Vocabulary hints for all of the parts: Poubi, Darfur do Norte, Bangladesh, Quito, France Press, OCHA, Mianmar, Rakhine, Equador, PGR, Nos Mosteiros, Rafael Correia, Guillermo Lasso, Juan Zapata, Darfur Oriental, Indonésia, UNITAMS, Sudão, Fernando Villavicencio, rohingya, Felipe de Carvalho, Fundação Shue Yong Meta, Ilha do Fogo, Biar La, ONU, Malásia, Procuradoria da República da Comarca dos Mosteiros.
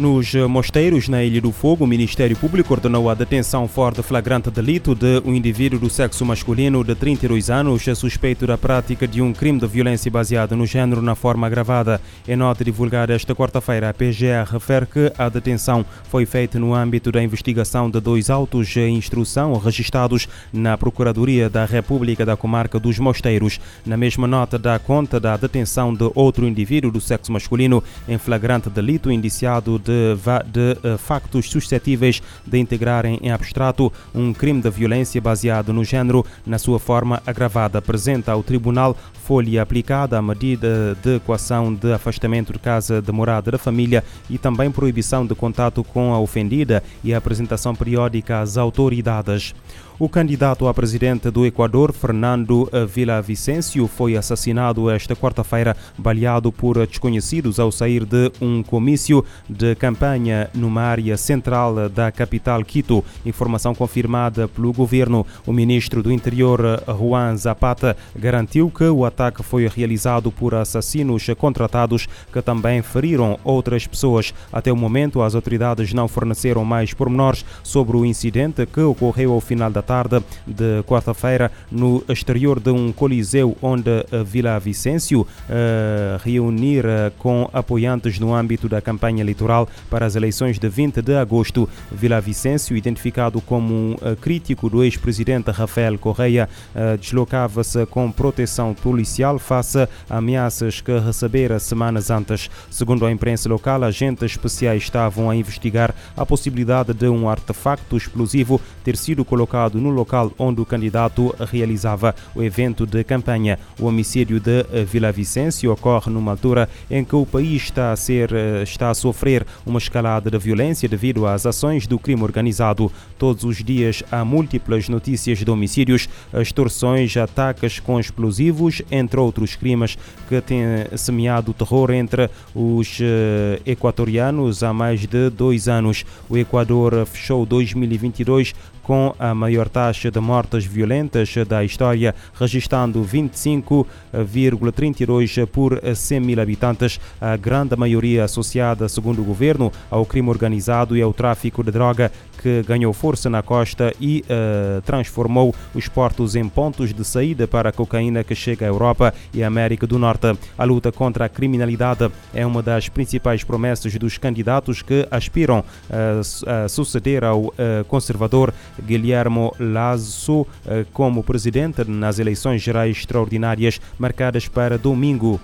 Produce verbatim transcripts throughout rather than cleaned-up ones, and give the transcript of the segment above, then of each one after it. Nos Mosteiros, na Ilha do Fogo, o Ministério Público ordenou a detenção por flagrante delito de um indivíduo do sexo masculino de trinta e dois anos, suspeito da prática de um crime de violência baseado no género na forma agravada. Em nota divulgada esta quarta-feira, a P G R refere que a detenção foi feita no âmbito da investigação de dois autos de instrução registrados na Procuradoria da República da Comarca dos Mosteiros. Na mesma nota dá conta da detenção de outro indivíduo do sexo masculino em flagrante delito indiciado de De, de uh, factos suscetíveis de integrarem em abstrato um crime de violência baseado no género na sua forma agravada. Apresenta ao Tribunal folha aplicada à medida de coação de afastamento de casa de morada da família e também proibição de contato com a ofendida e a apresentação periódica às autoridades. O candidato a presidente do Equador, Fernando Villavicencio, foi assassinado esta quarta-feira, baleado por desconhecidos ao sair de um comício de campanha numa área central da capital Quito. Informação confirmada pelo governo. O ministro do Interior, Juan Zapata, garantiu que o ataque foi realizado por assassinos contratados que também feriram outras pessoas. Até o momento, as autoridades não forneceram mais pormenores sobre o incidente que ocorreu ao final da tarde de quarta-feira no exterior de um coliseu onde Villavicencio eh, reunir com apoiantes no âmbito da campanha eleitoral para as eleições de vinte de agosto. Villavicencio, identificado como um crítico do ex-presidente Rafael Correia, eh, deslocava-se com proteção policial face a ameaças que recebera semanas antes. Segundo a imprensa local, agentes especiais estavam a investigar a possibilidade de um artefacto explosivo ter sido colocado no local onde o candidato realizava o evento de campanha. O homicídio de Villavicencio ocorre numa altura em que o país está a, ser, está a sofrer uma escalada de violência devido às ações do crime organizado. Todos os dias há múltiplas notícias de homicídios, extorsões, ataques com explosivos, entre outros crimes que têm semeado terror entre os equatorianos há mais de dois anos. O Equador fechou dois mil e vinte e dois com a maior taxa de mortes violentas da história, registrando vinte e cinco vírgula trinta e dois por cem mil habitantes, a grande maioria associada, segundo o governo, ao crime organizado e ao tráfico de droga, que ganhou força na costa e uh, transformou os portos em pontos de saída para a cocaína que chega à Europa e à América do Norte. A luta contra a criminalidade é uma das principais promessas dos candidatos que aspiram uh, a suceder ao uh, conservador Guillermo Lasso como presidente nas eleições gerais extraordinárias marcadas para domingo.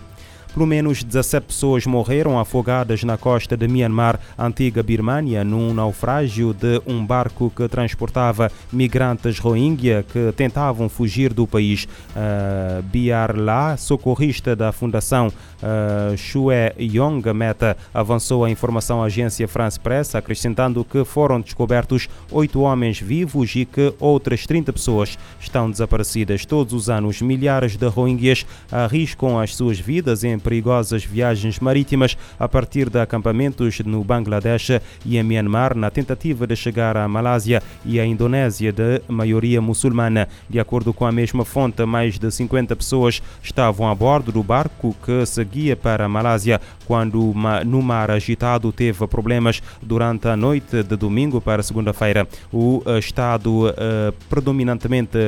Pelo menos dezassete pessoas morreram afogadas na costa de Mianmar, antiga Birmânia, num naufrágio de um barco que transportava migrantes rohingya que tentavam fugir do país. Uh, Biar La, socorrista da Fundação uh, Shue Yong Meta, avançou a informação à agência France Press, acrescentando que foram descobertos oito homens vivos e que outras trinta pessoas estão desaparecidas. Todos os anos, milhares de rohingyas arriscam as suas vidas em perigosas viagens marítimas a partir de acampamentos no Bangladesh e em Mianmar, na tentativa de chegar à Malásia e à Indonésia, de maioria muçulmana. De acordo com a mesma fonte, mais de cinquenta pessoas estavam a bordo do barco que seguia para a Malásia quando, no mar agitado, teve problemas durante a noite de domingo para segunda-feira. O estado eh, predominantemente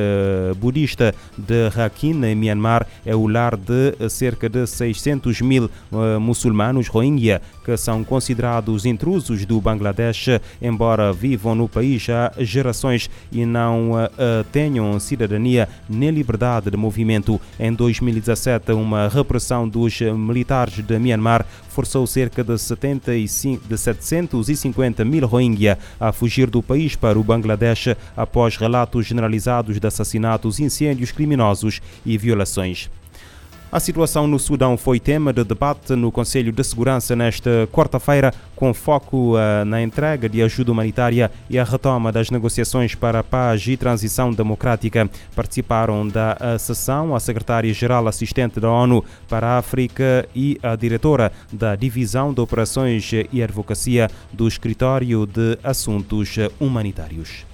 budista de Rakhine, em Mianmar, é o lar de cerca de seiscentos mil uh, muçulmanos rohingya, que são considerados intrusos do Bangladesh, embora vivam no país há gerações e não uh, uh, tenham cidadania nem liberdade de movimento. Em dois mil e dezassete, uma repressão dos militares de Mianmar forçou cerca de, setenta e cinco, de setecentos e cinquenta mil rohingya a fugir do país para o Bangladesh após relatos generalizados de assassinatos, incêndios criminosos e violações. A situação no Sudão foi tema de debate no Conselho de Segurança nesta quarta-feira, com foco uh, na entrega de ajuda humanitária e a retoma das negociações para a paz e transição democrática. Participaram da uh, sessão a secretária-geral assistente da ONU para a África e a diretora da Divisão de Operações e Advocacia do Escritório de Assuntos Humanitários.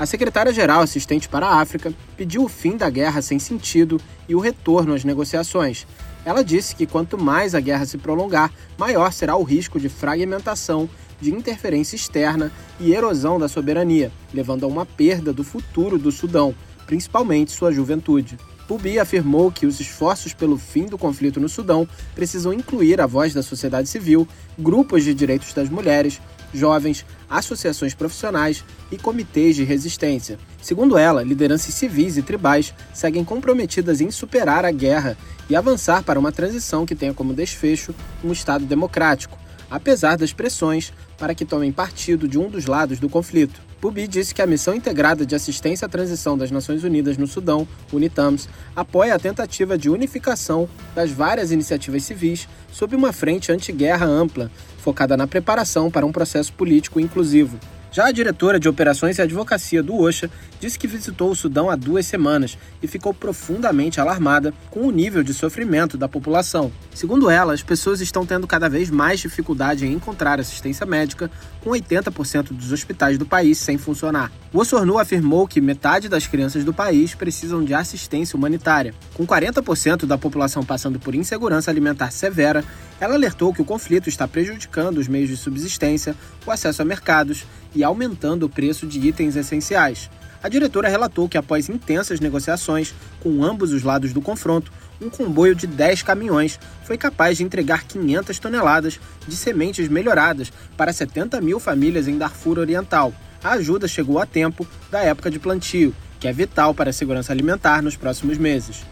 A secretária-geral assistente para a África pediu o fim da guerra sem sentido e o retorno às negociações. Ela disse que quanto mais a guerra se prolongar, maior será o risco de fragmentação, de interferência externa e erosão da soberania, levando a uma perda do futuro do Sudão, principalmente sua juventude. Poubi afirmou que os esforços pelo fim do conflito no Sudão precisam incluir a voz da sociedade civil, grupos de direitos das mulheres, jovens, associações profissionais e comitês de resistência. Segundo ela, lideranças civis e tribais seguem comprometidas em superar a guerra e avançar para uma transição que tenha como desfecho um Estado democrático, apesar das pressões para que tomem partido de um dos lados do conflito. Poubi disse que a Missão Integrada de Assistência à Transição das Nações Unidas no Sudão, UNITAMS, apoia a tentativa de unificação das várias iniciativas civis sob uma frente anti-guerra ampla, focada na preparação para um processo político inclusivo. Já a diretora de Operações e Advocacia do OCHA disse que visitou o Sudão há duas semanas e ficou profundamente alarmada com o nível de sofrimento da população. Segundo ela, as pessoas estão tendo cada vez mais dificuldade em encontrar assistência médica, com oitenta por cento dos hospitais do país sem funcionar. O OSORNU afirmou que metade das crianças do país precisam de assistência humanitária. Com quarenta por cento da população passando por insegurança alimentar severa, ela alertou que o conflito está prejudicando os meios de subsistência, o acesso a mercados e aumentando o preço de itens essenciais. A diretora relatou que, após intensas negociações com ambos os lados do confronto, um comboio de dez caminhões foi capaz de entregar quinhentas toneladas de sementes melhoradas para setenta mil famílias em Darfur Oriental. A ajuda chegou a tempo da época de plantio, que é vital para a segurança alimentar nos próximos meses.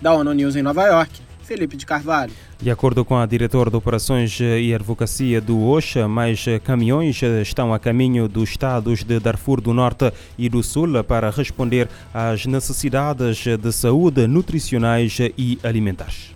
Da ONU News em Nova York, Felipe de Carvalho. De acordo com a diretora de Operações e Advocacia do OCHA, mais caminhões estão a caminho dos estados de Darfur do Norte e do Sul para responder às necessidades de saúde nutricionais e alimentares.